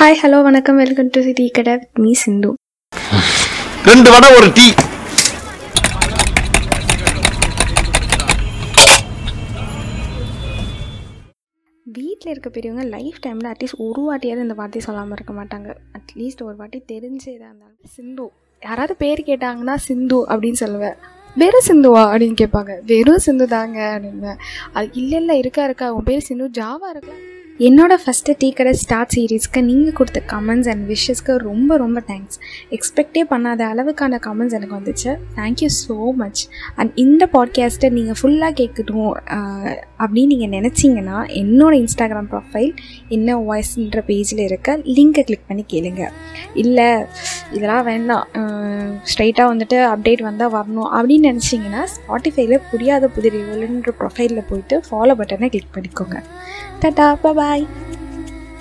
Hi, hello, வணக்கம். Welcome to city academy with me Sindhu. ரெண்டு வடை ஒரு டீ. வீட்டில் இருக்க பெரியவங்க லைஃப் டைமில் அட்லீஸ்ட் ஒரு வாட்டியாவது இந்த வார்த்தையை சொல்லாமல் இருக்க மாட்டாங்க. அட்லீஸ்ட் ஒரு வாட்டி தெரிஞ்சதாக இருந்தாலும் சிந்து, யாராவது பேர் கேட்டாங்கன்னா சிந்து அப்படின்னு சொல்லுவேன். வெறும் சிந்துவா அப்படின்னு கேட்பாங்க. வெறும் சிந்து தாங்க அப்படின்வேன். அது இல்லை இருக்கா, உன் பேர் சிந்து ஜாவா இருக்கா. என்னோடய ஃபஸ்ட்டு டீ கடை ஸ்டார்ட் சீரீஸ்க்கு நீங்கள் கொடுத்த கமெண்ட்ஸ் அண்ட் விஷஸ்க்கு ரொம்ப ரொம்ப தேங்க்ஸ். எக்ஸ்பெக்டே பண்ணாத அளவுக்கான கமெண்ட்ஸ் எனக்கு வந்துச்சு. Thank you so much. அண்ட் இந்த பாட்காஸ்ட்டை நீங்கள் ஃபுல்லாக கேட்கணும் அப்படின்னு நீங்கள் நினச்சிங்கன்னா என்னோடய இன்ஸ்டாகிராம் ப்ரொஃபைல் என்ன வாய்ஸ்ன்ற பேஜில் இருக்க லிங்கை கிளிக் பண்ணி கேளுங்க. இல்லை இதெல்லாம் வேண்டாம், ஸ்ட்ரைட்டாக வந்துட்டு அப்டேட் வந்தால் வரணும் அப்படின்னு நினச்சிங்கன்னா ஸ்பாட்டிஃபைல புரியாத புதிர் இவளுன்ற ப்ரொஃபைலில் போயிட்டு ஃபாலோ பட்டனை கிளிக் பண்ணிக்கோங்க. டாடா, பாய்.